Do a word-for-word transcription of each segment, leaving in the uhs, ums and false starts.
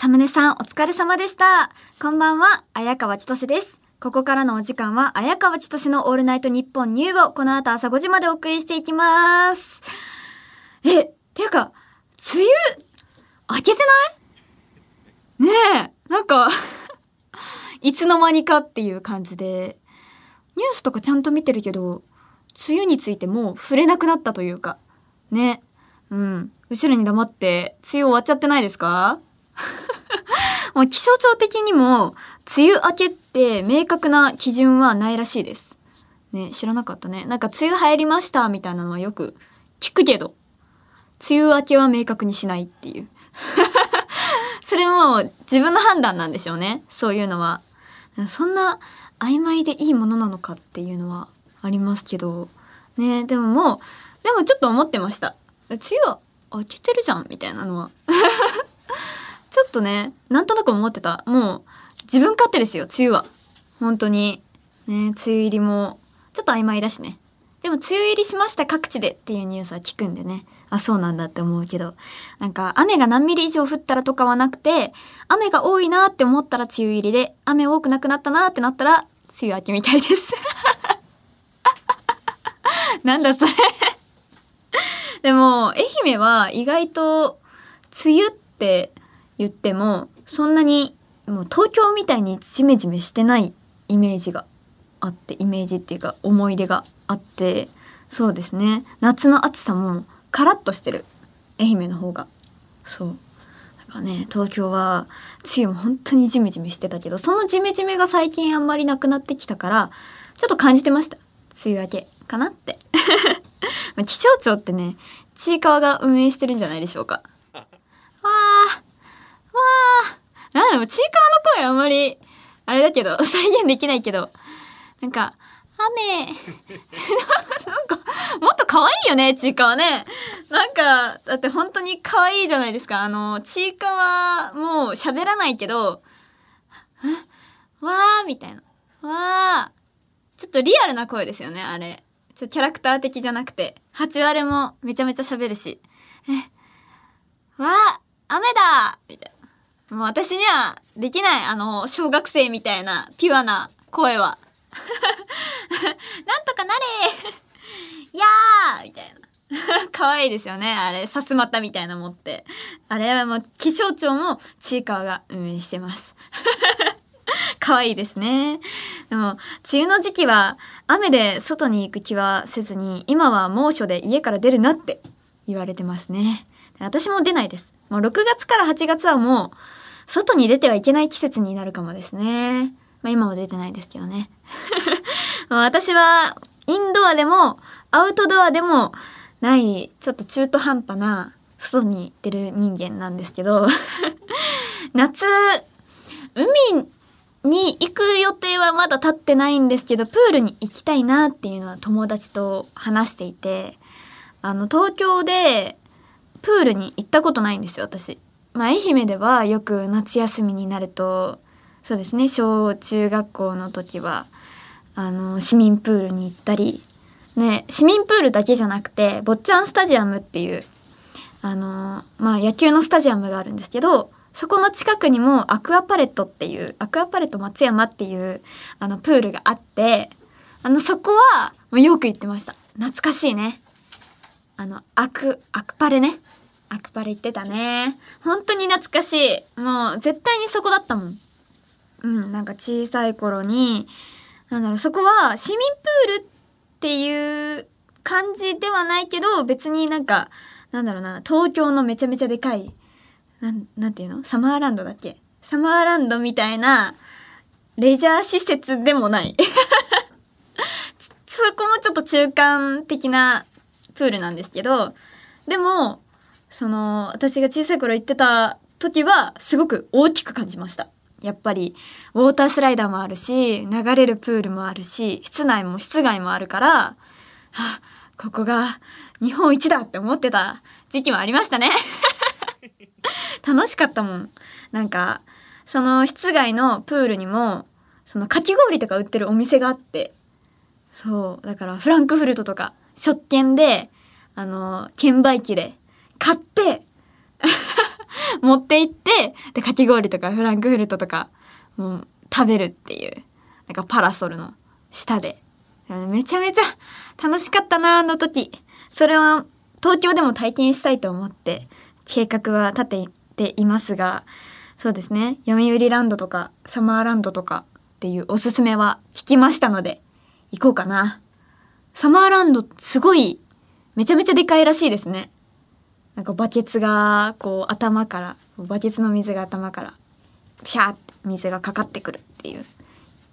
サムネさんお疲れ様でした。こんばんは、綾川千歳です。ここからのお時間は綾川千歳のオールナイトニッポンニューをこの後朝ごじまでお送りしていきます。え、っていうか、梅雨、明けてない？ねえ、なんか、いつの間にかっていう感じで、ニュースとかちゃんと見てるけど、梅雨についてもう触れなくなったというか、ね。うん。後ろに黙って、梅雨終わっちゃってないですか？もう気象庁的にも、梅雨明けって明確な基準はないらしいです。ね、知らなかったね。なんか梅雨入りましたみたいなのはよく聞くけど、梅雨明けは明確にしないっていう。それも自分の判断なんでしょうね。そういうのは。そんな曖昧でいいものなのかっていうのはありますけど。ね、でももう、でもちょっと思ってました。梅雨は明けてるじゃんみたいなのは。ちょっとね、なんとなく思ってた。もう自分勝手ですよ、梅雨は。本当に。ね、梅雨入りもちょっと曖昧だしね。でも梅雨入りしました各地でっていうニュースは聞くんでね。あ、そうなんだって思うけど。なんか雨が何ミリ以上降ったらとかはなくて、雨が多いなって思ったら梅雨入りで、雨多くなくなったなってなったら、梅雨明けみたいです。なんだそれ。でも愛媛は意外と梅雨って言ってもそんなにもう東京みたいにジメジメしてないイメージがあってイメージっていうか思い出があって、そうですね、夏の暑さもカラッとしてる愛媛の方が。そうだからね、東京は梅雨も本当にジメジメしてたけど、そのジメジメが最近あんまりなくなってきたからちょっと感じてました、梅雨明けかなって気象庁ってね、ちいかわが運営してるんじゃないでしょうか。わーわー、なんだろう、ちいかわの声あんまりあれだけど再現できないけど、なんか雨なんかもっと可愛いよね、ちいかわね。なんかだって本当に可愛いじゃないですか。あのちいかわもう喋らないけど、わーみたいな、わー、ちょっとリアルな声ですよね、あれ。ちょっとキャラクター的じゃなくて、ハチワレもめちゃめちゃ喋るし、え、わあ、雨だみたいな。もう私にはできない、あの、小学生みたいなピュアな声は。なんとかなれやーみたいな。可愛いですよね、あれ。さすまたみたいな持って。あれはもう気象庁もちいかわが運営してます。可愛いですね。でも梅雨の時期は雨で外に行く気はせずに、今は猛暑で家から出るなって言われてますね。私も出ないです。もうろくがつからはちがつはもう外に出てはいけない季節になるかもですね。まあ、今も出てないですけどね。私はインドアでもアウトドアでもない、ちょっと中途半端な外に出る人間なんですけど夏、海に行く予定はまだ立ってないんですけど、プールに行きたいなっていうのは友達と話していて、あの東京でプールに行ったことないんですよ、私。まあ、愛媛ではよく夏休みになると、そうですね、小中学校の時はあの市民プールに行ったり、ね、市民プールだけじゃなくて坊っちゃんスタジアムっていうあの、まあ、野球のスタジアムがあるんですけど、そこの近くにもアクアパレットっていう、アクアパレット松山っていうあのプールがあって、あのそこはよく行ってました。懐かしいね。あの、アク、アクパレね。アクパレ行ってたね。本当に懐かしい。もう絶対にそこだったもん。うん、なんか小さい頃に、なんだろう、そこは市民プールっていう感じではないけど、別になんか、なんだろうな、東京のめちゃめちゃでかい、なん、なんていうの？サマーランドだっけ？サマーランドみたいなレジャー施設でもないそこもちょっと中間的なプールなんですけど、でもその私が小さい頃行ってた時はすごく大きく感じました。やっぱりウォータースライダーもあるし、流れるプールもあるし、室内も室外もあるから、はあ、ここが日本一だって思ってた時期もありましたね楽しかったもん。なんかその室外のプールにもそのかき氷とか売ってるお店があって、そうだからフランクフルトとか食券であの券売機で買って持って行ってて、でかき氷とかフランクフルトとかもう食べるっていう、なんかパラソルの下でめちゃめちゃ楽しかったなあの時。それは東京でも体験したいと思って計画は立てていますが、そうですね、読売ランドとかサマーランドとかっていうおすすめは聞きましたので行こうかな。サマーランドすごいめちゃめちゃでかいらしいですね。なんかバケツがこう頭からバケツの水が頭からピシャーって水がかかってくるっていう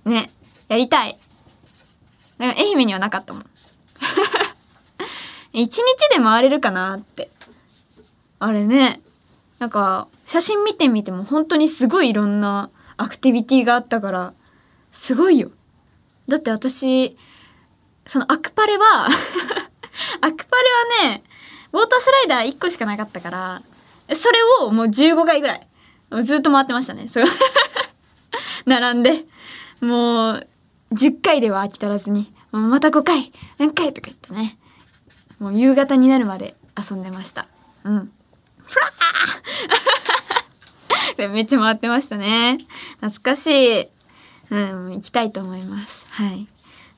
ね、やりたい。愛媛にはなかったもん一日で回れるかなって。あれね、なんか写真見てみても本当にすごいいろんなアクティビティがあったからすごいよ。だって私そのアクパレはアクパレはね、ウォータースライダーいっこしかなかったから、それをもうじゅうごかいぐらいずっと回ってましたね並んでもうじゅっかいでは飽き足らずに、もうまたごかい何回とか言ってね、もう夕方になるまで遊んでました。うんフラーめっちゃ回ってましたね。懐かしい。うん、行きたいと思います。はい。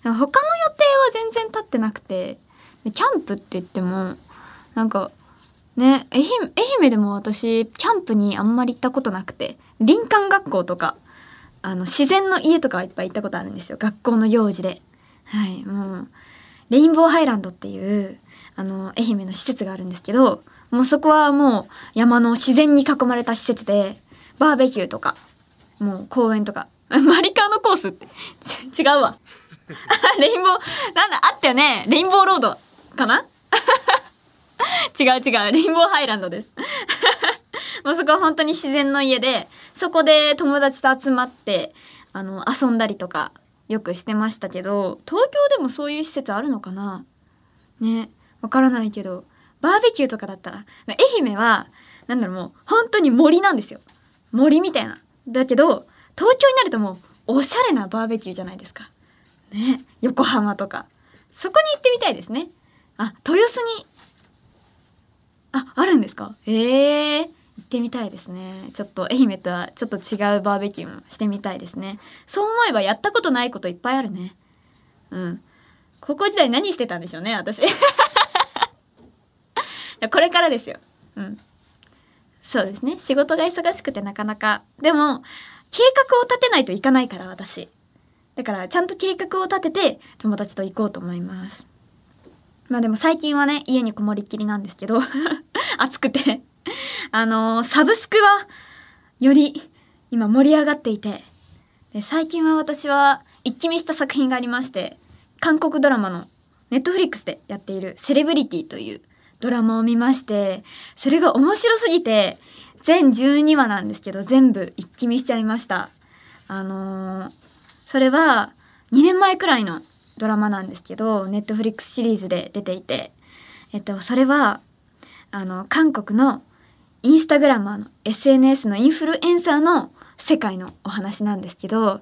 他の予定は全然立ってなくて、キャンプって言ってもなんかね、愛媛、愛媛でも私キャンプにあんまり行ったことなくて、林間学校とかあの自然の家とかはいっぱい行ったことあるんですよ、学校の行事で。はい、もうレインボーハイランドっていうあの愛媛の施設があるんですけど、もうそこはもう山の自然に囲まれた施設で、バーベキューとかもう公園とかマリカーのコースって違うわレインボーなんだあったよね、レインボーロードかな違う違う、レインボーハイランドですもうそこは本当に自然の家で、そこで友達と集まってあの遊んだりとかよくしてましたけど、東京でもそういう施設あるのかなね、わからないけど、バーベキューとかだったら、愛媛はなんだろう、もう本当に森なんですよ、森みたいな。だけど東京になるともうおしゃれなバーベキューじゃないですかね、横浜とか。そこに行ってみたいですね。あ、豊洲にあ、あるんですか。えー行ってみたいですね。ちょっと愛媛とはちょっと違うバーベキューもしてみたいですね。そう思えばやったことないこといっぱいあるね。うん。高校時代何してたんでしょうね、私これからですよ。うん。そうですね。仕事が忙しくてなかなか。でも、計画を立てないといかないから、私。だから、ちゃんと計画を立てて、友達と行こうと思います。まあでも最近はね、家にこもりっきりなんですけど、暑くて。あのー、サブスクは、より、今盛り上がっていて。で、最近は私は、一気見した作品がありまして、韓国ドラマの、ネットフリックスでやっている、セレブリティという、ドラマを見まして、それが面白すぎて、全じゅうにわなんですけど、全部一気見しちゃいました。あのー、それはにねんまえくらいのドラマなんですけど、ネットフリックスシリーズで出ていて、えっと、それは、あの、韓国のインスタグラマーの エスエヌエス のインフルエンサーの世界のお話なんですけど、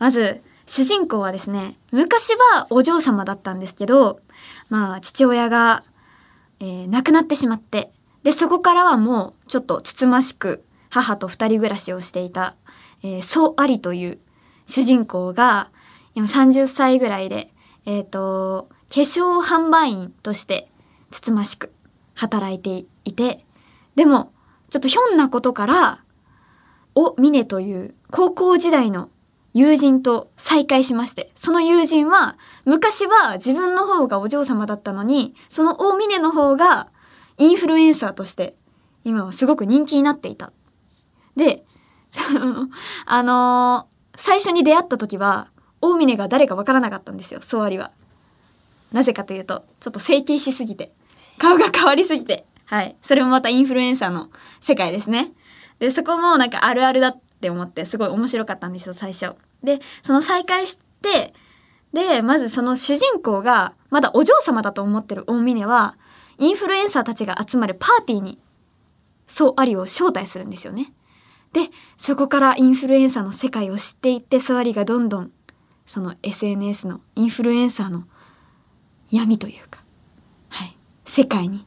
まず、主人公はですね、昔はお嬢様だったんですけど、まあ、父親が、えー、亡くなってしまって、でそこからはもうちょっとつつましく母と二人暮らしをしていた、えー、ソ・アリという主人公が今さんじゅっさいぐらいで、えー、と化粧販売員としてつつましく働いていて、でもちょっとひょんなことからオ・ミネという高校時代の友人と再会しまして、その友人は昔は自分の方がお嬢様だったのに、その大峰の方がインフルエンサーとして今はすごく人気になっていた。で、あのー、最初に出会った時は大峰が誰かわからなかったんですよ、ソアリは。なぜかというと、ちょっと整形しすぎて、顔が変わりすぎて。はい。それもまたインフルエンサーの世界ですね。で、そこもなんかあるあるだった。って思ってすごい面白かったんですよ、最初。で、その再会して、で、まずその主人公が、まだお嬢様だと思ってる大峰は、インフルエンサーたちが集まるパーティーに、ソ・アリを招待するんですよね。で、そこからインフルエンサーの世界を知っていって、ソ・アリがどんどん、その エスエヌエス のインフルエンサーの闇というか、はい、世界に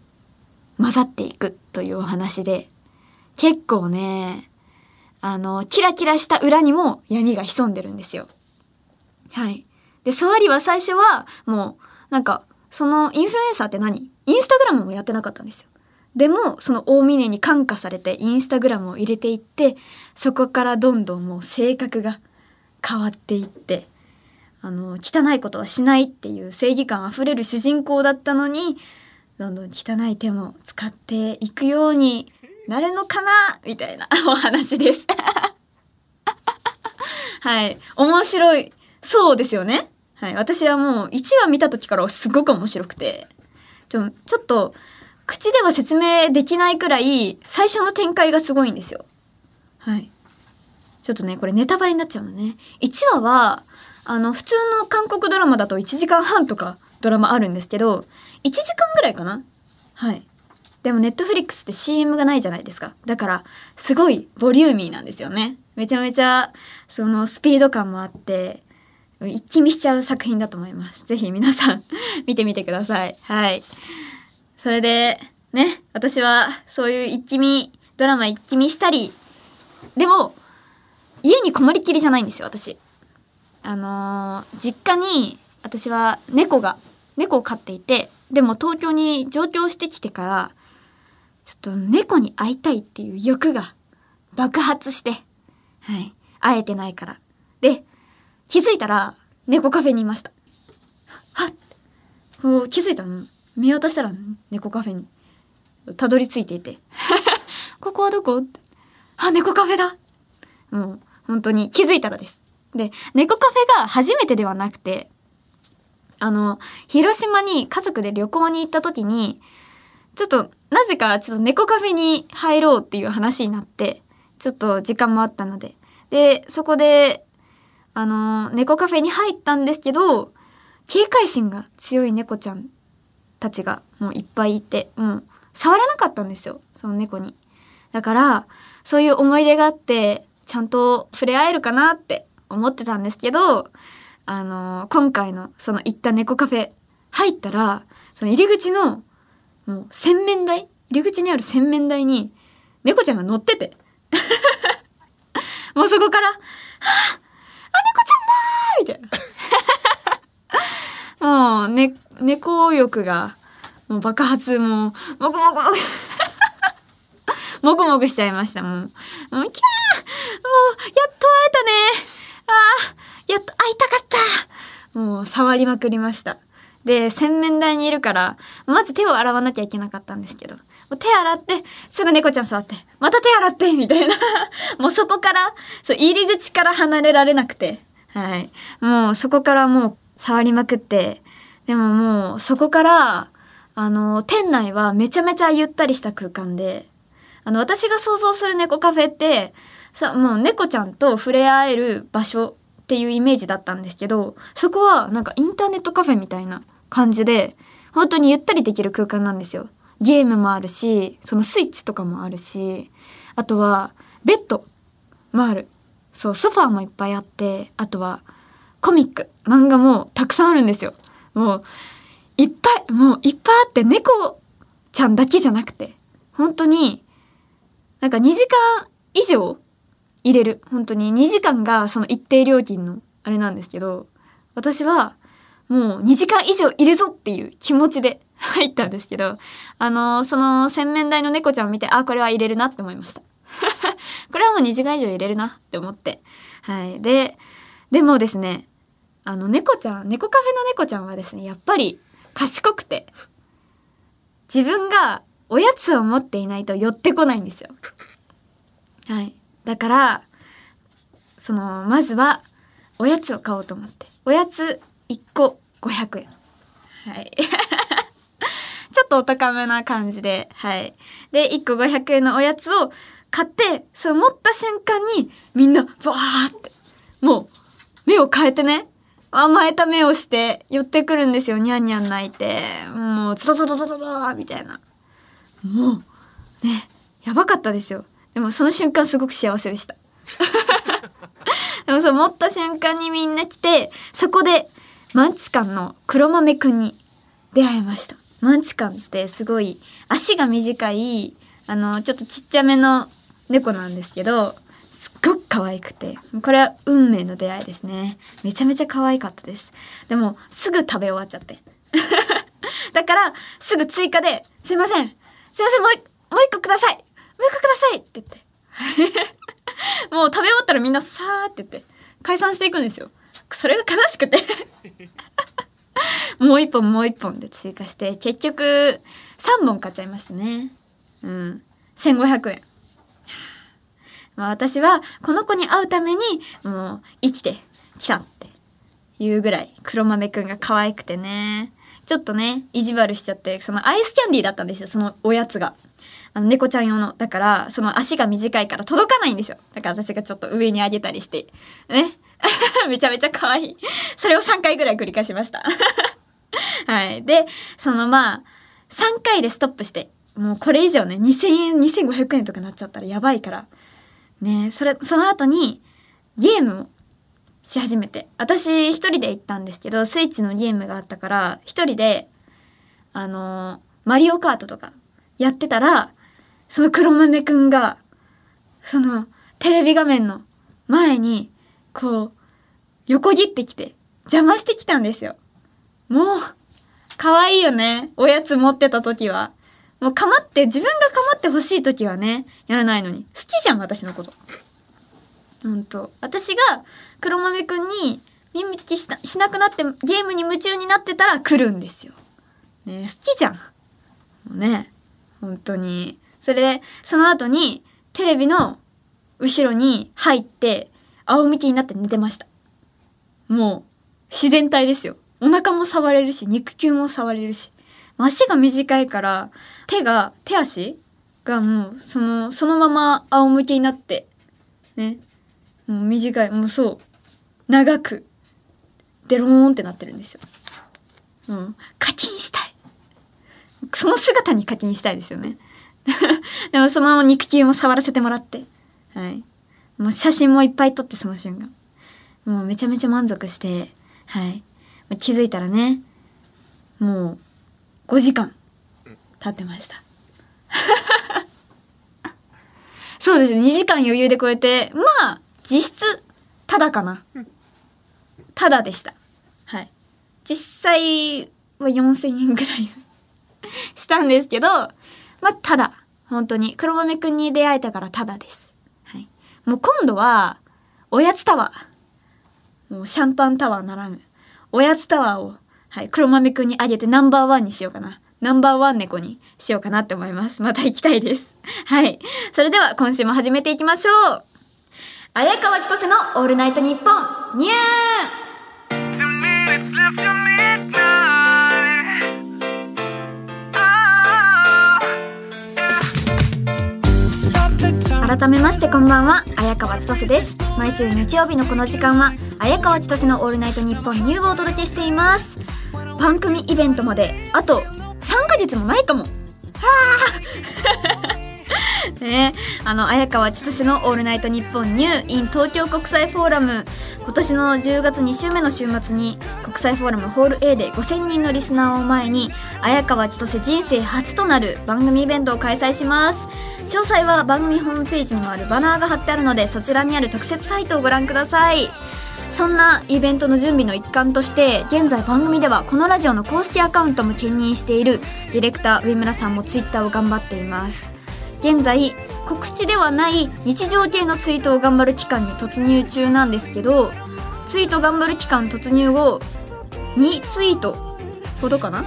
混ざっていくというお話で、結構ね、あのキラキラした裏にも闇が潜んでるんですよ。はい。で、ソワリは最初はもうなんかそのインフルエンサーって何？インスタグラムもやってなかったんですよ。でもその大峰に感化されてインスタグラムを入れていって、そこからどんどんもう性格が変わっていって、あの汚いことはしないっていう正義感あふれる主人公だったのに、どんどん汚い手も使っていくようになるのかなみたいなお話ですはい、面白いそうですよね。はい、私はもういちわ見た時からすごく面白くて、ちょ、ちょっと口では説明できないくらい最初の展開がすごいんですよ。はい。ちょっとね、これネタバレになっちゃうのね。いちわは、あの、普通の韓国ドラマだといちじかんはんとかドラマあるんですけど、いちじかんぐらいかな。はい。でもネットフリックスって シーエム がないじゃないですか。だから、すごいボリューミーなんですよね。めちゃめちゃ、そのスピード感もあって、一気見しちゃう作品だと思います。ぜひ皆さん見てみてください。はい。それでね、私はそういう一気見ドラマ一気見したり、でも家に困りきりじゃないんですよ、私。あのー、実家に私は猫が猫を飼っていて、でも東京に上京してきてからちょっと猫に会いたいっていう欲が爆発して、はい、会えてないからで気づいたら猫カフェにいました。はっ、こう気づいたの。見渡したら猫カフェにたどり着いていてここはどこ？あ、猫カフェだ。もう本当に気づいたらです。で、猫カフェが初めてではなくて、あの広島に家族で旅行に行った時にちょっとなぜかちょっと猫カフェに入ろうっていう話になって、ちょっと時間もあったので、でそこであの猫カフェに入ったんですけど、警戒心が強い猫ちゃんたちがもういっぱいいて、もう触らなかったんですよ、その猫に。だからそういう思い出があってちゃんと触れ合えるかなって思ってたんですけど、あのー、今回のその行った猫カフェ入ったら、その入り口のもう洗面台、入り口にある洗面台に猫ちゃんが乗っててもうそこから「はあ、あ、猫ちゃんだー！」みたいな。もう、ね、猫欲がもう爆発、もうもぐもぐもぐもぐしちゃいました。もうもうキャー、もうやっと会えたね、あー、やっと会いたかった。もう触りまくりました。で、洗面台にいるからまず手を洗わなきゃいけなかったんですけど、もう手洗ってすぐ猫ちゃん触って、また手洗ってみたいなもうそこから、そう入り口から離れられなくて、はい、もうそこからもう触りまくって、でももうそこからあの店内はめちゃめちゃゆったりした空間で、あの私が想像する猫カフェってさ、もう猫ちゃんと触れ合える場所っていうイメージだったんですけど、そこはなんかインターネットカフェみたいな感じで本当にゆったりできる空間なんですよ。ゲームもあるし、そのスイッチとかもあるし、あとはベッドもある。そう、ソファーもいっぱいあって、あとはコミック、漫画もたくさんあるんですよ。もういっぱい、もういっぱいあって、猫ちゃんだけじゃなくて、本当になんかにじかん以上入れる、本当ににじかんがその一定料金のあれなんですけど、私はもうにじかん以上いるぞっていう気持ちで入ったんですけど、あのその洗面台の猫ちゃんを見て、あ、これは入れるなって思いましたこれはもうにじかん以上入れるなって思って、はい、ででもですね、あの猫ちゃん、猫カフェの猫ちゃんはですね、やっぱり賢くて、自分がおやつを持っていないと寄ってこないんですよ。はい。だから、そのまずはおやつを買おうと思って、おやついっこごひゃくえん。はい。ちょっとお高めな感じで、はい。で、いっこごひゃくえんのおやつを買って、その持った瞬間にみんなバーってもう。目を変えてね、甘えた目をして寄ってくるんですよ。ニャンニャン泣いて、もうドドドドドドーみたいな、もうね、やばかったですよ。でもその瞬間すごく幸せでしたでもそう持った瞬間にみんな来て、そこでマンチカンの黒豆くんに出会いました。マンチカンってすごい足が短い、あのちょっとちっちゃめの猫なんですけど、すっ可愛くて、これは運命の出会いですね。めちゃめちゃ可愛かったです。でもすぐ食べ終わっちゃってだからすぐ追加で、すいませんすいませんもう、もう一個くださいもう一個くださいって言ってもう食べ終わったらみんなさーって言って解散していくんですよ。それが悲しくてもう一本もう一本で追加して、結局さんぼん買っちゃいましたね。うん、せんごひゃくえん。まあ、私はこの子に会うためにもう生きてきたっていうぐらい黒豆くんが可愛くてね、ちょっとね意地悪しちゃって、そのアイスキャンディーだったんですよ、そのおやつが。あの猫ちゃん用のだから、その足が短いから届かないんですよ。だから私がちょっと上に上げたりしてねめちゃめちゃ可愛い。それをさんかいぐらい繰り返しましたはい。でそのまあさんかいでストップして、もうこれ以上ねにせんえんにせんごひゃくえんとかなっちゃったらやばいからね。それその後にゲームをし始めて、私一人で行ったんですけど、スイッチのゲームがあったから一人であのー、マリオカートとかやってたら、その黒豆くんがそのテレビ画面の前にこう横切ってきて邪魔してきたんですよ。もう可愛いよね。おやつ持ってた時はもう構って、自分が構ってほしい時はねやらないのに、好きじゃん私のこと。ほんと私が黒豆くんに見向き し, しなくなってゲームに夢中になってたら来るんですよ、ね、好きじゃんもうね本当に。それでその後にテレビの後ろに入って仰向けになって寝てました。もう自然体ですよ。お腹も触れるし肉球も触れるし、足が短いから手が手足がもうそのそのまま仰向けになってね、もう短いもうそう長くデローンってなってるんですよ。もう課金したい、その姿に課金したいですよねでもその肉球も触らせてもらって、はい、もう写真もいっぱい撮って、その瞬間もうめちゃめちゃ満足して、はい、気づいたらねもうごじかん経ってましたそうですね、にじかん余裕で超えて、まあ実質ただかな、ただでした、はい、実際はよんせんえんぐらいしたんですけど、まあ、ただ本当に黒豆くんに出会えたからただです、はい、もう今度はおやつタワー、もうシャンパンタワーならぬおやつタワーを、はい、黒豆くんにあげてナンバーワンにしようかな、ナンバーワン猫にしようかなって思います。また行きたいですはい。それでは今週も始めていきましょう。綾川千歳のオールナイトニッポンニュー改めましてこんばんは、綾川千歳です。毎週日曜日のこの時間は綾川千歳のオールナイトニッポンニューをお届けしています。番組イベントまであとさんかげつもないかもはぁねえ、あの綾川千歳のオールナイトニッポンニュー in 東京国際フォーラム、今年のじゅうがつにしゅうめの週末に国際フォーラムホール A でごせんにんのリスナーを前に綾川千歳人生初となる番組イベントを開催します。詳細は番組ホームページにもあるバナーが貼ってあるので、そちらにある特設サイトをご覧ください。そんなイベントの準備の一環として、現在番組ではこのラジオの公式アカウントも兼任しているディレクター上村さんもツイッターを頑張っています。現在告知ではない日常系のツイートを頑張る期間に突入中なんですけど、ツイート頑張る期間突入後にツイートほどかな、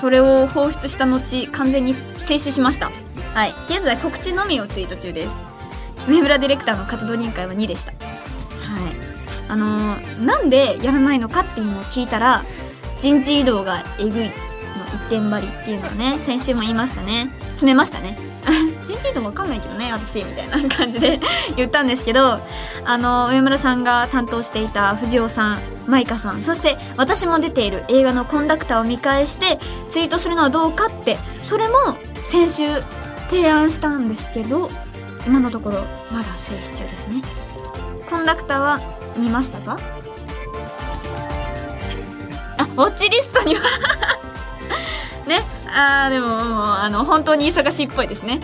それを放出した後完全に静止しました。はい、現在告知のみをツイート中です。上村ディレクターの活動委員会はにでした。はい、あのー、なんでやらないのかっていうのを聞いたら、人事異動がえぐいの一点張りっていうのはね、先週も言いましたね、詰めましたね人事異動わかんないけどね私みたいな感じで言ったんですけど、あのー、上村さんが担当していた藤尾さん、舞香さん、そして私も出ている映画のコンダクターを見返してツイートするのはどうかって、それも先週提案したんですけど、今のところまだ静止中ですね。コンダクターは見ましたか？あ、ウォッチリストにはね、あーでも、もうあの本当に忙しいっぽいですね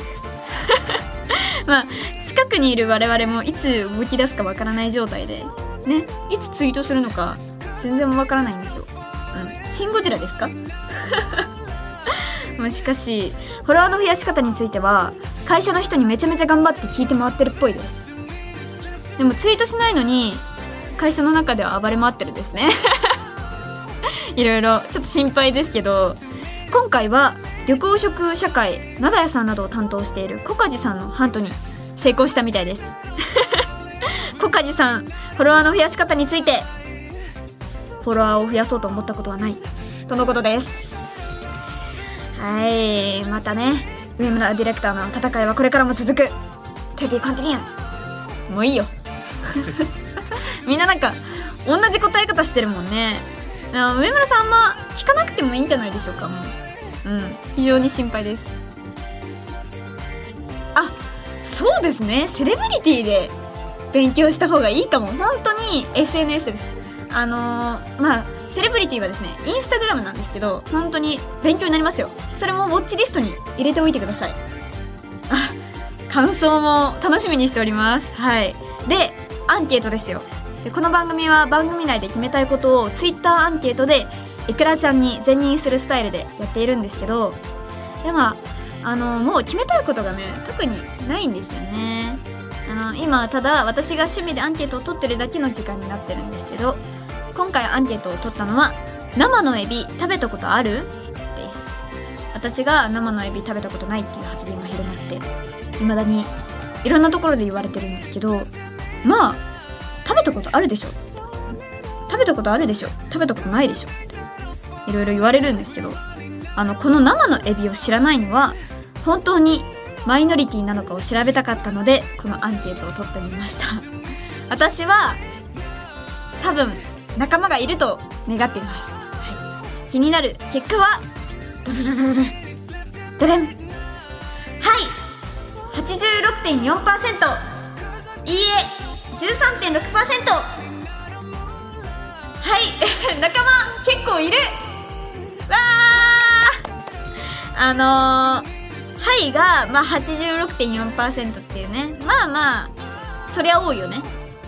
まあ近くにいる我々もいつ動き出すかわからない状態でね、いつツイートするのか全然わからないんですよ。うん、シン・ゴジラですかしかしフォロワーの増やし方については会社の人にめちゃめちゃ頑張って聞いて回ってるっぽいです。でもツイートしないのに会社の中では暴れ回ってるですねいろいろちょっと心配ですけど、今回は緑黄色社会長屋さんなどを担当している小梶さんのハントに成功したみたいです小梶さん、フォロワーの増やし方について、フォロワーを増やそうと思ったことはないとのことです。はい、またね、上村ディレクターの戦いはこれからも続く。ティービー continue。もういいよみんななんか同じ答え方してるもんね。上村さんは聞かなくてもいいんじゃないでしょうか。もう、うん、非常に心配です。あ、そうですね、セレブリティで勉強した方がいいかも。本当に エスエヌエス です。あのー、まあセレブリティはですね、インスタグラムなんですけど、本当に勉強になりますよ。それもウォッチリストに入れておいてください。あ、感想も楽しみにしております。はい、でアンケートですよ。でこの番組は番組内で決めたいことをツイッターアンケートでいくらちゃんに全任するスタイルでやっているんですけど、でまああのー、もう決めたいことがね特にないんですよね。あの今ただ私が趣味でアンケートを取ってるだけの時間になってるんですけど、今回アンケートを取ったのは生のエビ食べたことある？です。私が生のエビ食べたことないっていう発言が広まって未だにいろんなところで言われてるんですけど、まあ食べたことあるでしょ、食べたことあるでしょ、食べたことないでしょっていろいろ言われるんですけど、あのこの生のエビを知らないのは本当にマイノリティなのかを調べたかったのでこのアンケートを取ってみました私は多分仲間がいると願っています、はい、気になる結果はドルルルルルドレン、はい、 はちじゅうろくてんよんパーセント、 いいえ じゅうさんてんろくパーセント、 はい仲間結構いるわー。あのー、はいが、まあ、はちじゅうろくてんよんパーセント っていうね、まあまあそりゃ多いよね。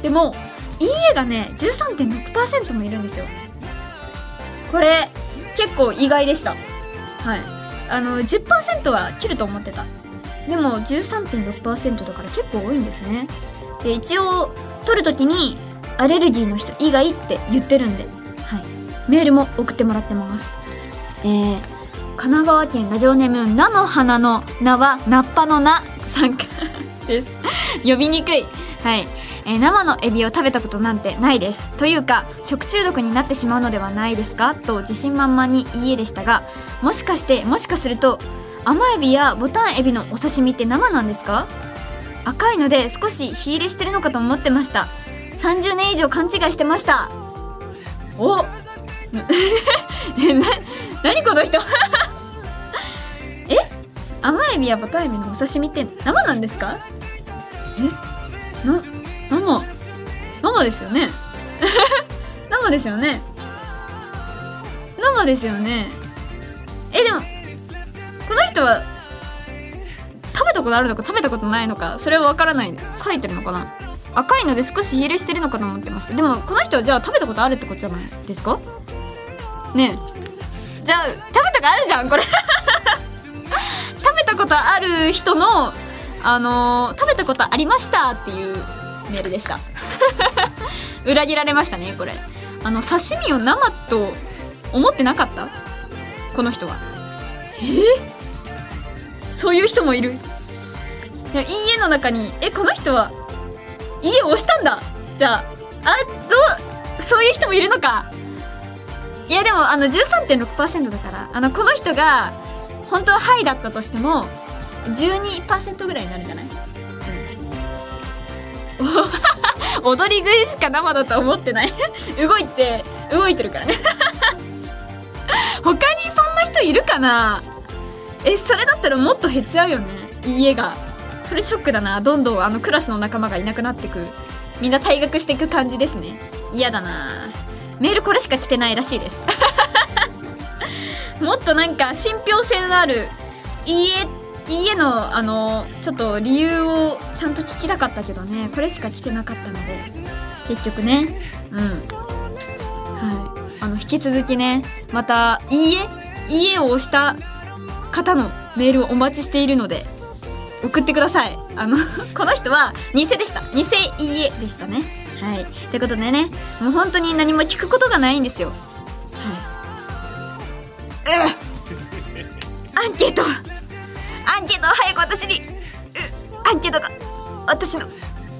でもいいえがね じゅうさんてんろくパーセント もいるんですよ。これ結構意外でした。はい。あの じゅっパーセント は切ると思ってた。でも じゅうさんてんろくパーセント だから結構多いんですね。で一応取るときにアレルギーの人以外って言ってるんで、はい、メールも送ってもらってます。えー、神奈川県ラジオネーム菜の花の名は菜っぱの菜さんからです呼びにくい。はい、えー、生のエビを食べたことなんてないです。というか食中毒になってしまうのではないですかと自信満々に言いえでしたが、もしかしてもしかすると甘エビやボタンエビのお刺身って生なんですか？赤いので少し火入れしてるのかと思ってました。さんじゅうねん以上勘違いしてました。おえな、何この人え、甘エビやボタンエビのお刺身って生なんですか？えな、生生ですよね生ですよね生ですよね。え、でもこの人は食べたことあるのか食べたことないのかそれは分からない、書いてるのかな。赤いので少し火入れしてるのかと思ってました。でもこの人はじゃあ食べたことあるってことじゃないですかね。え、じゃあ食べたことあるじゃんこれ食べたことある人のあのー、食べたことありましたっていうメールでした裏切られましたねこれ。あの刺身を生と思ってなかったこの人は。えー、そういう人もいる。いや、いいえの中にえ、この人はいいえを押したんだ。じゃあ、あ、どう、そういう人もいるのか。いやでもあの じゅうさんてんろくパーセント だから、あのこの人が本当ははいだったとしてもじゅうにパーセント ぐらいになるんじゃない、うん、踊り食いしか生だと思ってない動いて動いてるからね他にそんな人いるかな。え、それだったらもっと減っちゃうよね、いいえが。それショックだな。どんどんあのクラスの仲間がいなくなってく、みんな退学していく感じですね。嫌だな。メールこれしか来てないらしいですもっとなんか信憑性のあるいいえ家のあのちょっと理由をちゃんと聞きたかったけどね、これしか来てなかったので結局ね、うん、はい、あの引き続きね、またいいえいいえを押した方のメールをお待ちしているので送ってください。あのこの人は偽でした。偽いいえでしたね。はい。ということでね、もう本当に何も聞くことがないんですよ。はい。うアンケートアンケートを早く私に、アンケートが私の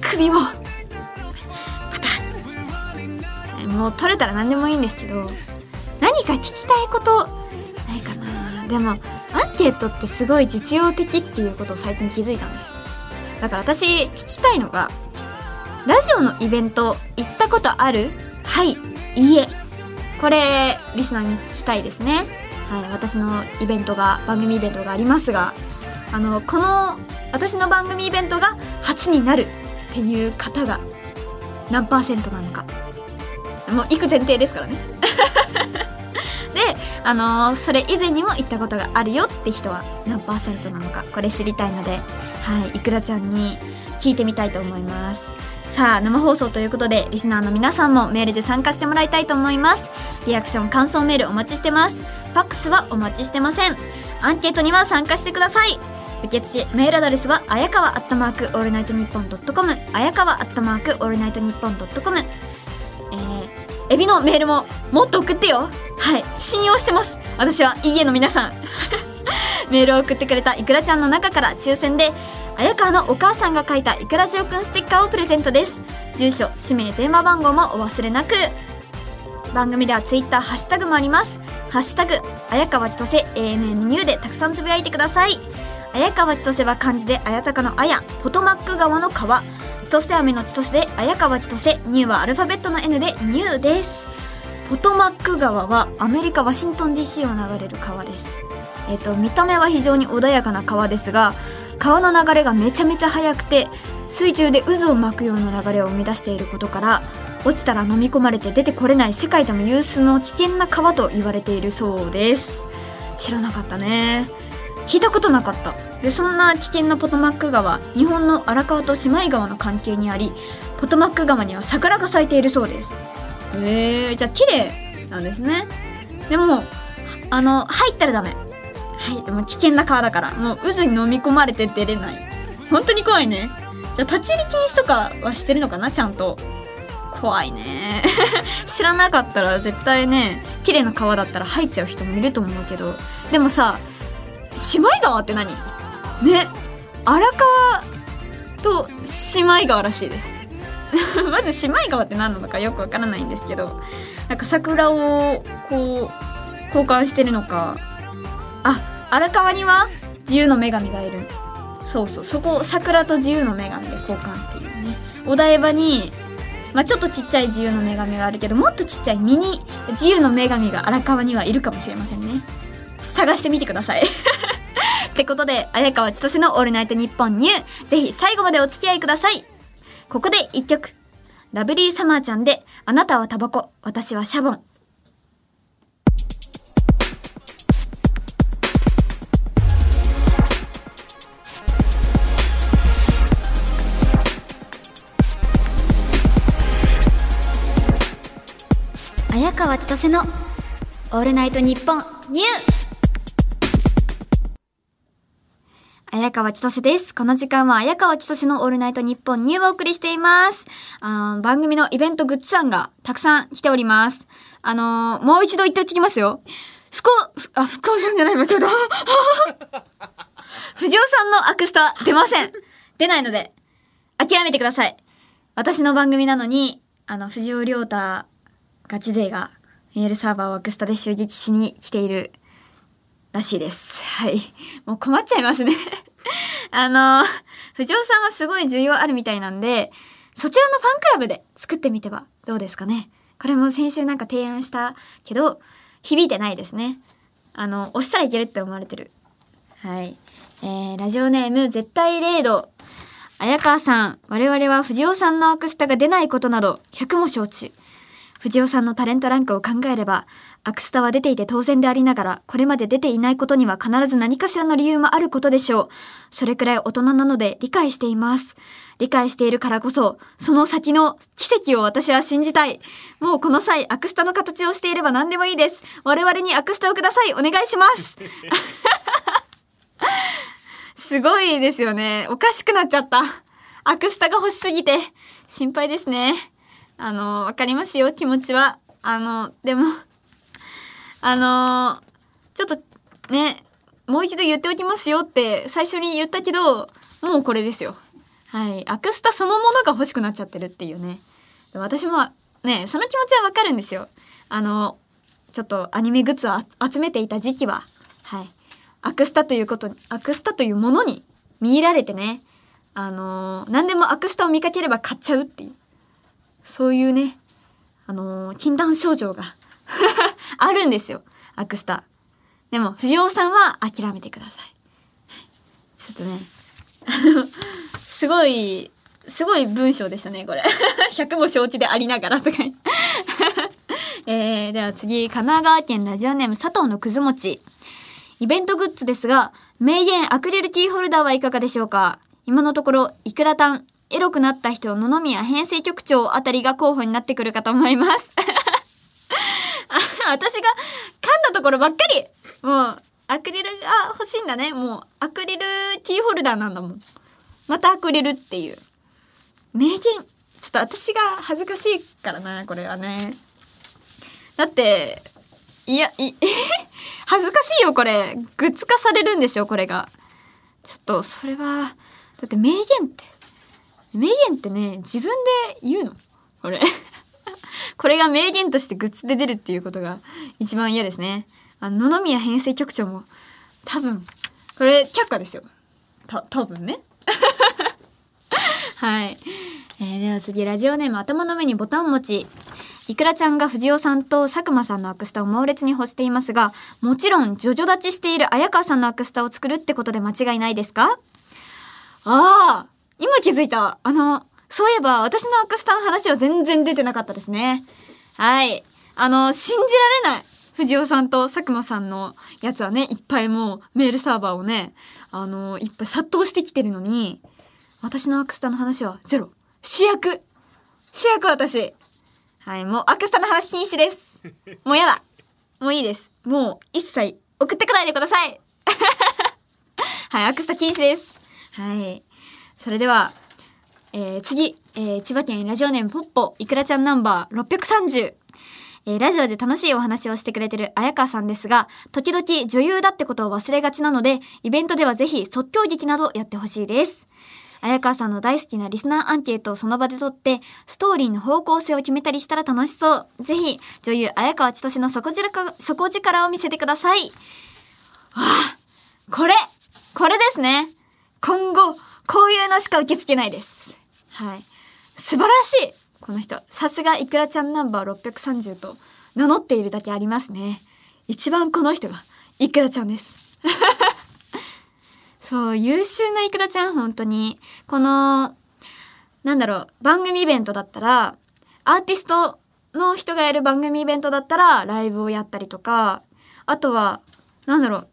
首をまたもう取れたら何でもいいんですけど、何か聞きたいことないかな。でもアンケートってすごい実用的っていうことを最近気づいたんですよ。だから私聞きたいのが、ラジオのイベント行ったことある？はい、いいえ。これリスナーに聞きたいですね。はい、私のイベントが、番組イベントがありますが、あのこの私の番組イベントが初になるっていう方が何パーセントなのか、もう行く前提ですからね。で、あのー、それ以前にも行ったことがあるよって人は何パーセントなのか、これ知りたいので、はい、いくらちゃんに聞いてみたいと思います。さあ、生放送ということでリスナーの皆さんもメールで参加してもらいたいと思います。リアクション、感想メールお待ちしてます。ファックスはお待ちしてません。アンケートには参加してください。受付メールアドレスはあやかわアットマークオールナイトニッポンドットコム、あやかわアットマークオールナイトニッポンドットコム。エビのメールももっと送ってよ。はい、信用してます、私は。いいえの皆さん。メールを送ってくれたいくらちゃんの中から抽選で綾川のお母さんが書いたいくらじおくんステッカーをプレゼントです。住所、氏名、電話番号もお忘れなく。番組ではツイッター、ハッシュタグもあります。ハッシュタグ綾川千歳 エーエヌエヌ ニューでたくさんつぶやいてください。綾川千歳は漢字で綾鷹の綾、ポトマック川の川、千歳飴の千歳で綾川千歳、ニューはアルファベットの エヌ でニューです。ポトマック川はアメリカ・ワシントン ディーシー を流れる川です。えっと、見た目は非常に穏やかな川ですが、川の流れがめちゃめちゃ速くて、水中で渦を巻くような流れを生み出していることから、落ちたら飲み込まれて出てこれない世界でも有数の危険な川と言われているそうです。知らなかったね。聞いたことなかった。で、そんな危険なポトマック川、日本の荒川と姉妹川の関係にあり、ポトマック川には桜が咲いているそうです。えー、じゃあ綺麗なんですね。でもあの入ったらダメ、はい、もう危険な川だから、もう渦に飲み込まれて出れない。本当に怖いね。じゃあ立ち入り禁止とかはしてるのかな、ちゃんと。怖いね。知らなかったら絶対ね、綺麗な川だったら入っちゃう人もいると思うけど、でもさ、姉妹川って何？ね、荒川と姉妹川らしいです。まず姉妹川って何なのかよくわからないんですけど、なんか桜をこう交換してるのか、あ、荒川には自由の女神がいる、そうそう、そこ桜と自由の女神で交換っていうね。お台場に、まあ、ちょっとちっちゃい自由の女神があるけど、もっとちっちゃいミニ自由の女神が荒川にはいるかもしれませんね。探してみてください。ってことで、綾川千歳のオールナイトニッポンニュー、ぜひ最後までお付き合いください。ここで一曲、ラブリーサマーちゃんで、あなたはタバコ、私はシャボン。綾川千歳のオールナイトニッポンニュー。綾川千歳です。この時間は綾川千歳のオールナイトニッポンニューをお送りしています。あの、番組のイベントグッズ案がたくさん来ております。あのー、もう一度言っておきますよ。福尾、あ、福尾さんじゃない、間違えた。藤尾さんのアクスタ出ません。出ないので、諦めてください。私の番組なのに、あの、藤尾亮太ガチ勢がメールサーバーをアクスタで襲撃しに来ているらしいです。はい。もう困っちゃいますね。あの、藤尾さんはすごい需要あるみたいなんで、そちらのファンクラブで作ってみてはどうですかね。これも先週なんか提案したけど、響いてないですね。あの、押したらいけるって思われてる。はい。えー、ラジオネーム、絶対レード。綾川さん、我々は藤尾さんのアクスタが出ないことなど、ひゃくも承知。藤尾さんのタレントランクを考えれば、アクスタは出ていて当然でありながら、これまで出ていないことには必ず何かしらの理由もあることでしょう。それくらい大人なので理解しています。理解しているからこそ、その先の奇跡を私は信じたい。もうこの際、アクスタの形をしていれば何でもいいです。我々にアクスタをください。お願いします。すごいですよね。おかしくなっちゃった。アクスタが欲しすぎて、心配ですね。あの、わかりますよ、気持ちは。あの、でも、あの、ちょっとね、もう一度言っておきますよって最初に言ったけど、もうこれですよ。はい。アクスタそのものが欲しくなっちゃってるっていうね。私もね、その気持ちはわかるんですよ。あの、ちょっとアニメグッズを集めていた時期は、はい。アクスタということに、アクスタというものに見入られてね、あのー、何でもアクスタを見かければ買っちゃうっていう、そういうね、あのー、禁断症状があるんですよ、アクスタ。でも、藤尾さんは諦めてください。ちょっとね、すごい、すごい文章でしたね、これ。百も承知でありながらとか、えー。では次、神奈川県ラジオネーム佐藤のくずもち。イベントグッズですが、名言アクリルキーホルダーはいかがでしょうか。今のところイクラタン、エロくなった人、野々宮編成局長あたりが候補になってくるかと思います。私が噛んだところばっかり。もうアクリルが欲しいんだね。もうアクリルキーホルダーなんだもん。またアクリルっていう名言。ちょっと私が恥ずかしいからな、これはね。だっていやい恥ずかしいよこれ。グッズ化されるんでしょこれが。ちょっとそれは。だって名言って名言ってね、自分で言うのこれこれが名言としてグッズで出るっていうことが一番嫌ですね。あの野々宮編成局長も多分これ却下ですよ、た多分ねはい、えー、では次、ラジオネーム頭の上にボタン持ち。いくらちゃんが藤尾さんと佐久間さんのアクスタを猛烈に欲していますが、もちろんジョジョ立ちしている綾川さんのアクスタを作るってことで間違いないですか。ああ、今気づいた。あの、そういえば私のアクスタの話は全然出てなかったですね。はい。あの、信じられない。藤尾さんと佐久間さんのやつはね、いっぱいもうメールサーバーをね、あの、いっぱい殺到してきてるのに、私のアクスタの話はゼロ。主役。主役私。はい、もうアクスタの話禁止です。もうやだ。もういいです。もう一切送ってこないでください。はい、アクスタ禁止です。はい。それでは、えー、次、えー、千葉県ラジオネームポッポ、いくらちゃんナンバーろっぴゃくさんじゅう。えー、ラジオで楽しいお話をしてくれてる綾川さんですが、時々女優だってことを忘れがちなので、イベントではぜひ即興劇などやってほしいです。綾川さんの大好きなリスナーアンケートをその場で取って、ストーリーの方向性を決めたりしたら楽しそう。ぜひ、女優綾川千歳の底力、底力を見せてください。わあ、これこれですね。今後、こういうのしか受け付けないです。はい。素晴らしいこの人。さすがいくらちゃんナンバーろっぴゃくさんじゅうと名乗っているだけありますね。一番この人がいくらちゃんです。そう、優秀ないくらちゃん、本当に。この、なんだろう、番組イベントだったら、アーティストの人がやる番組イベントだったら、ライブをやったりとか、あとは、なんだろう、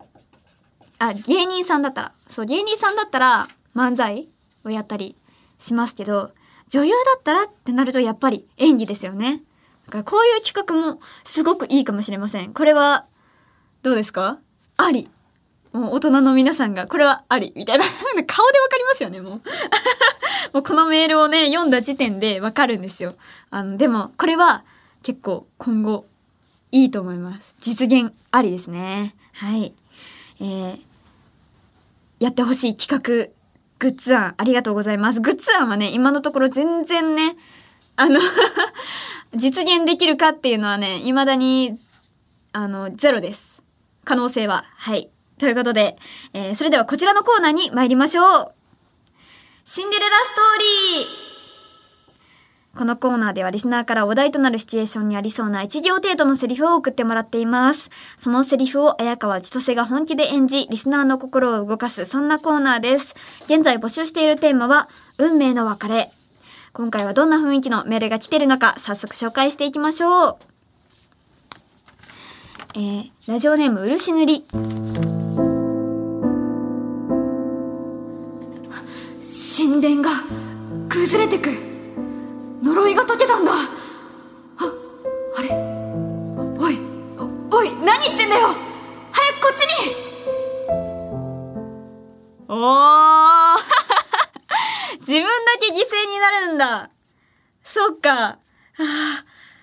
あ、芸人さんだったら、そう、芸人さんだったら漫才をやったりしますけど、女優だったらってなるとやっぱり演技ですよね。だからこういう企画もすごくいいかもしれません。これはどうですか？あり。もう大人の皆さんがこれはありみたいな顔でわかりますよね、もう。もうこのメールをね、読んだ時点でわかるんですよ。あの、でもこれは結構今後いいと思います。実現ありですね。はい。えーやってほしい企画、グッズ案、ありがとうございます。グッズ案はね、今のところ全然ね、あの、実現できるかっていうのはね、未だに、あの、ゼロです。可能性は。はい。ということで、えー、それではこちらのコーナーに参りましょう。シンデレラストーリー。このコーナーではリスナーからお題となるシチュエーションにありそうないち行程度のセリフを送ってもらっています。そのセリフを綾川千歳が本気で演じ、リスナーの心を動かす、そんなコーナーです。現在募集しているテーマは、運命の別れ。今回はどんな雰囲気のメールが来てるのか早速紹介していきましょう。えー、ラジオネームうるし塗り神殿が崩れてく、呪いが解けたんだ。 あ, あれおいおい何してんだよ、早くこっちに。おー自分だけ犠牲になるんだ。そっか、あ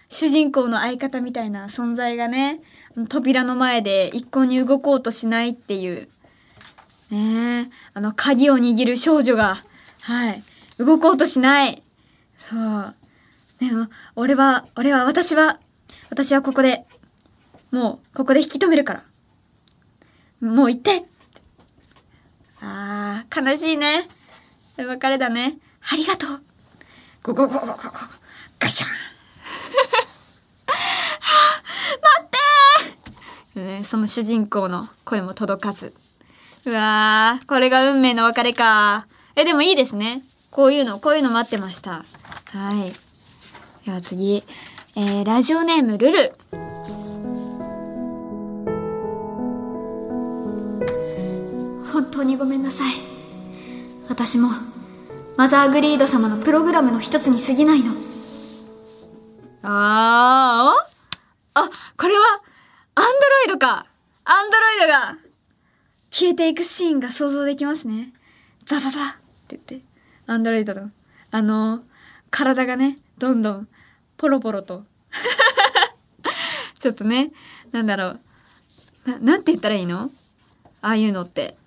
主人公の相方みたいな存在がね、扉の前で一向に動こうとしないっていうね、あの鍵を握る少女が、はい、動こうとしない。そうでも俺は俺は私は私はここでもうここで引き止めるから、もう行って。あー悲しいね、別れだね。ありがとうゴゴゴゴゴゴガシャン待ってー、ね、その主人公の声も届かず。うわーこれが運命の別れか。えでもいいですね、こういうのこういうの待ってました。はいでは次、えー、ラジオネームルル。本当にごめんなさい、私もマザーグリード様のプログラムの一つに過ぎないの。あーあこれはアンドロイドか。アンドロイドが消えていくシーンが想像できますね。ザザザって言ってアンドロイドのあのー、体がねどんどんポロポロとちょっとね、なんだろう な, なんて言ったらいいの、ああいうのって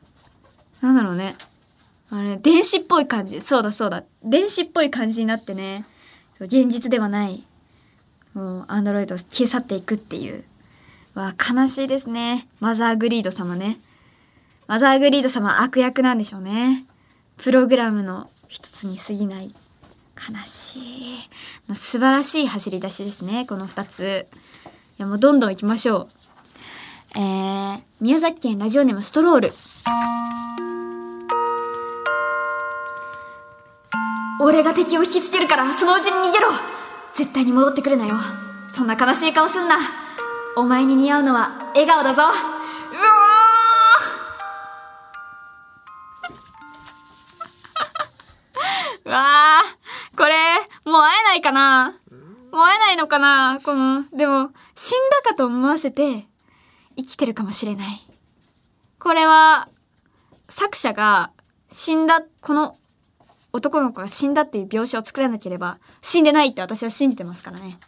なんだろうね、あれ電子っぽい感じ、そうだそうだ電子っぽい感じになってね、現実ではないもうアンドロイド消え去っていくっていう。わ悲しいですね、マザーグリード様ね。マザーグリード様は悪役なんでしょうね。プログラムの一つに過ぎない。悲しい。素晴らしい走り出しですね、この二つ。いやもうどんどん行きましょう。えー、宮崎県ラジオネームストロール。俺が敵を引きつけるからそのうちに逃げろ。絶対に戻ってくるなよ。そんな悲しい顔すんな。お前に似合うのは笑顔だぞ。わーこれもう会えないかな、もう会えないのかな。このでも死んだかと思わせて生きてるかもしれない。これは作者が死んだ、この男の子が死んだっていう描写を作らなければ死んでないって私は信じてますからね。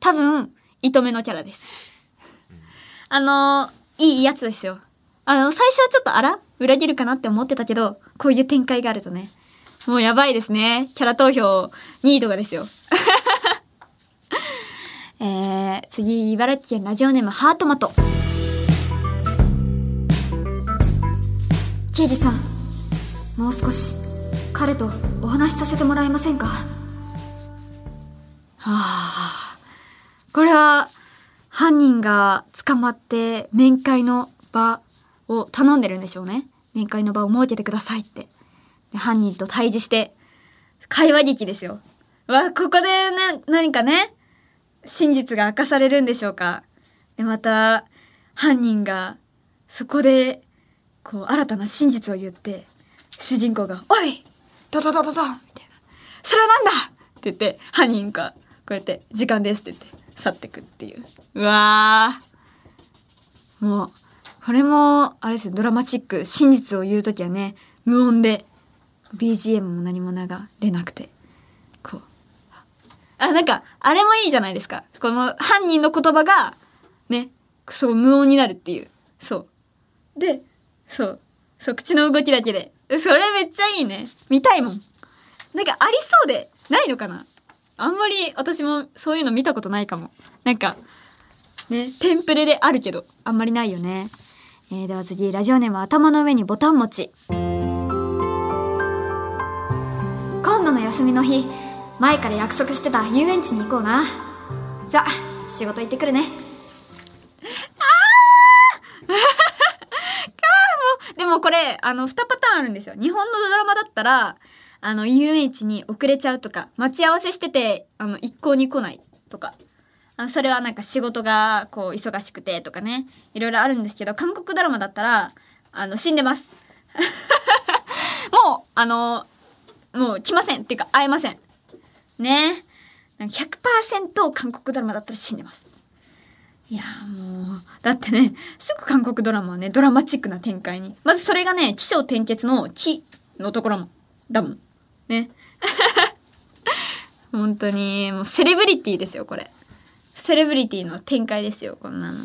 多分糸目のキャラですあのいいやつですよ。あの最初はちょっとあら裏切るかなって思ってたけど、こういう展開があるとねもうやばいですね。キャラ投票にいとかですよ、えー、次茨城県ラジオネームハートマト。刑事さんもう少し彼とお話しさせてもらえませんか。はあ、これは犯人が捕まって面会の場を頼んでるんでしょうね。面会の場を設けてくださいって、犯人と対峙して会話劇ですよ。わここで、ね、何かね真実が明かされるんでしょうか。でまた犯人がそこでこう新たな真実を言って、主人公が「おいドドドドドン!」みたいな「それはなんだ!」って言って、犯人がこうやって「時間です」って言って去ってくっていう。うわーもうこれもあれですね、ドラマチック。真実を言うときはね無音で。ビージーエム も何も流れなくて、こうあなんかあれもいいじゃないですか、この犯人の言葉がねそう無音になるっていう。そうでそうそう口の動きだけで、それめっちゃいいね、見たいもん。なんかありそうでないのかな、あんまり私もそういうの見たことないかも。なんかねテンプレであるけどあんまりないよね。えー、では次ラジオネーム頭の上にボタン持ち。今度の休みの日、前から約束してた遊園地に行こうな。じゃあ仕事行ってくるね。あーかーもうでもこれあのにパターンあるんですよ。日本のドラマだったらあの遊園地に遅れちゃうとか、待ち合わせしててあの一向に来ないとか、あのそれはなんか仕事がこう忙しくてとかね、いろいろあるんですけど、韓国ドラマだったらあの死んでますもうあのもう来ませんっていうか会えませんね。 ひゃくパーセント 韓国ドラマだったら死んでます。いやもうだってね、すぐ韓国ドラマはねドラマチックな展開に、まずそれがね起承転結の「起」のところもだもんね本当にもうセレブリティですよこれ。セレブリティの展開ですよこんなの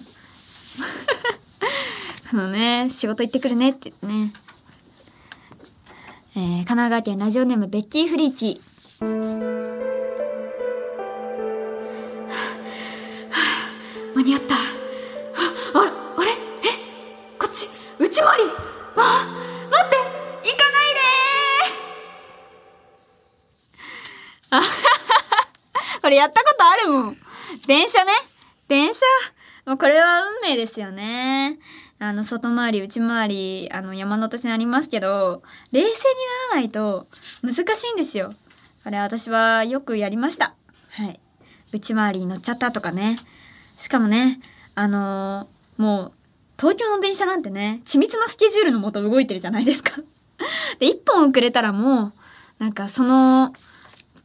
あのね、仕事行ってくるねって言ってね、えー、神奈川県ラジオネームベッキー・フリーキー。間に合った。 あ, あれあれえこっち内回り。あ待って、行かないであこれやったことあるもん、電車ね。電車もうこれは運命ですよね。あの外回り内回りあの山手線ありますけど、冷静にならないと難しいんですよこれ。私はよくやりました、はい、内回りに乗っちゃったとかね。しかもね、あのー、もう東京の電車なんてね緻密なスケジュールのもと動いてるじゃないですかでいっぽん遅れたらもうなんかその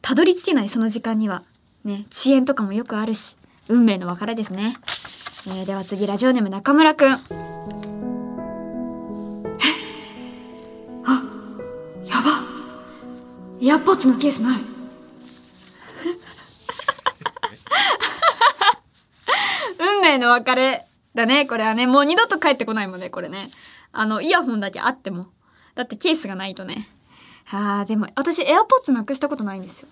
たどり着けない、その時間にはね遅延とかもよくあるし、運命の別れですね、えー、では次ラジオネーム中村くん。えっあやば、エアポッツのケースないの別れだねこれはね。もう二度と帰ってこないもんねこれね。あのイヤホンだけあっても、だってケースがないとね。あーでも私エアポッツなくしたことないんですよ。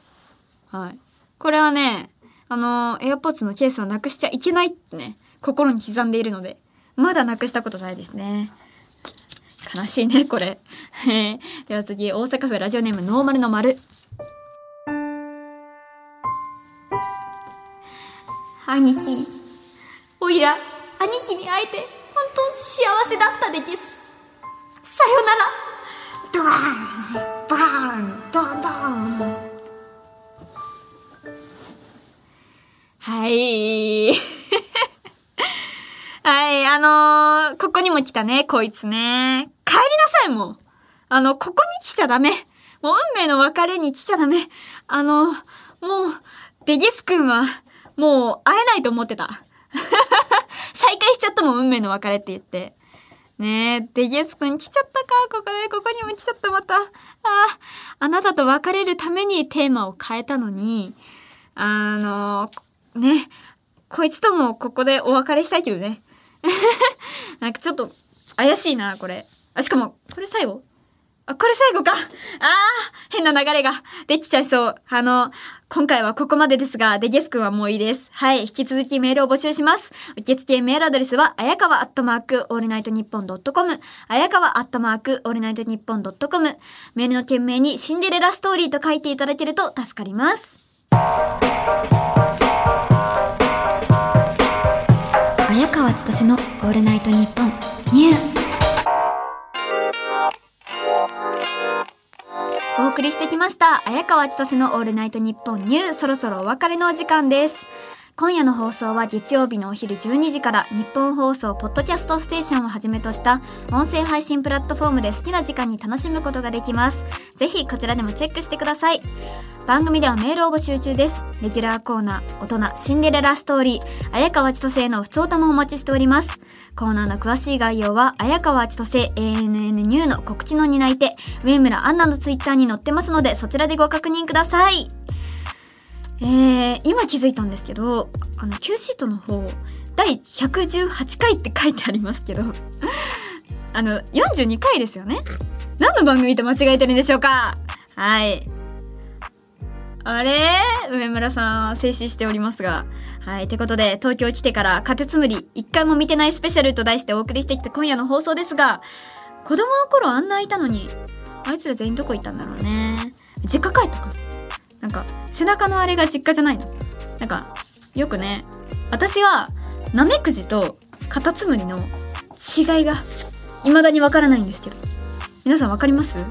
はい、これはねあのエアポッツのケースをなくしちゃいけないってね心に刻んでいるので、まだなくしたことないですね。悲しいねこれでは次大阪府ラジオネームノーマルの丸。兄貴、おいら兄貴に会えて本当幸せだったでげす。さよなら。ドワーンバーンドンドン。はいはいあのー、ここにも来たねこいつね。帰りなさいもう。あのここに来ちゃダメ。もう運命の別れに来ちゃダメ。あのもうでげすくんはもう会えないと思ってた。再会しちゃったもん、運命の別れって言ってねえ。デゲスくん来ちゃったか。ここでここにも来ちゃった。またああなたと別れるためにテーマを変えたのに、あのねこいつともここでお別れしたいけどねなんかちょっと怪しいなこれ。あしかもこれ最後、あこれ最後か。あ変な流れができちゃいそう。あの今回はここまでですが、デゲスくんはもういいです。はい、引き続きメールを募集します。受付メールアドレスは、あやかわアットマークオールナイトニッポンドットコム、あやかわアットマークオールナイトニッポンドットコム。メールの件名にシンデレラストーリーと書いていただけると助かります。あやかわつたせのオールナイトニッポンニュー。お送りしてきました綾川千歳のオールナイトニッポンニュー、そろそろお別れのお時間です。今夜の放送は月曜日のお昼じゅうにじから日本放送ポッドキャストステーションをはじめとした音声配信プラットフォームで好きな時間に楽しむことができます。ぜひこちらでもチェックしてください。番組ではメールを募集中です。レギュラーコーナー、大人シンデレラストーリー、綾川千歳へのふつおたもお待ちしております。コーナーの詳しい概要は綾川千歳 エーエヌエヌ ニューの告知の担い手上村アンナのツイッターに載ってますので、そちらでご確認ください。えー、今気づいたんですけど、あのQシートの方だいひゃくじゅうはちかいって書いてありますけどあのよんじゅうにかいですよね。何の番組と間違えてるんでしょうか。はいあれ上村さんは静止しておりますが、はいってことで東京来てからカテツムリ一回も見てないスペシャルと題してお送りしてきた今夜の放送ですが、子供の頃あんないたのにあいつら全員どこ行ったんだろうね。実家帰ったかな。なんか背中のあれが実家じゃないの。なんかよくね、私はナメクジとカタツムリの違いが未だにわからないんですけど、皆さんわかります？え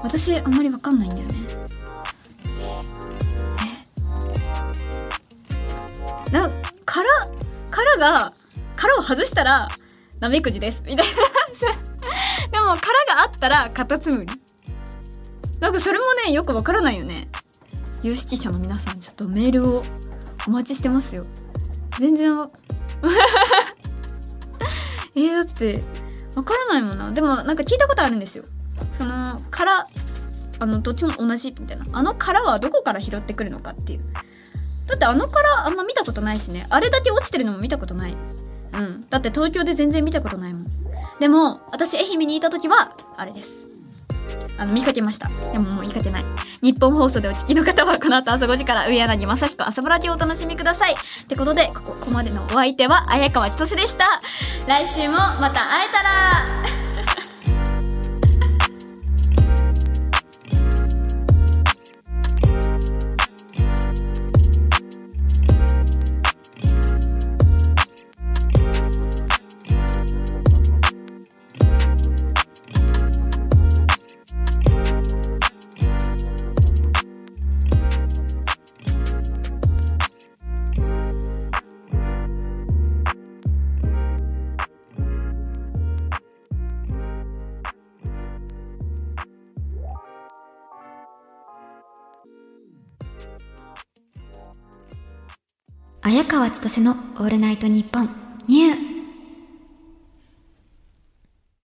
ー、私あんまり分かんないんだよね。えな殻殻が殻を外したらナメクジですみたいなでも殻があったらカタツムリ。なんかそれもねよく分からないよね。有識者の皆さんちょっとメールをお待ちしてますよ。全然えー、だって分からないもんな。でもなんか聞いたことあるんですよ。その殻、あのどっちも同じみたいな。あの殻はどこから拾ってくるのかっていう。だってあの殻あんま見たことないしね。あれだけ落ちてるのも見たことない。うん。だって東京で全然見たことないもん。でも私愛媛にいた時はあれです。あの見かけました。でももう見かけない。日本放送でお聞きの方はこの後朝ごじから上柳正彦朝ぼらきをお楽しみください。ってことでここ、ここまでのお相手は綾川千歳でした。来週もまた会えたら綾川千歳のオールナイトニッポンニュー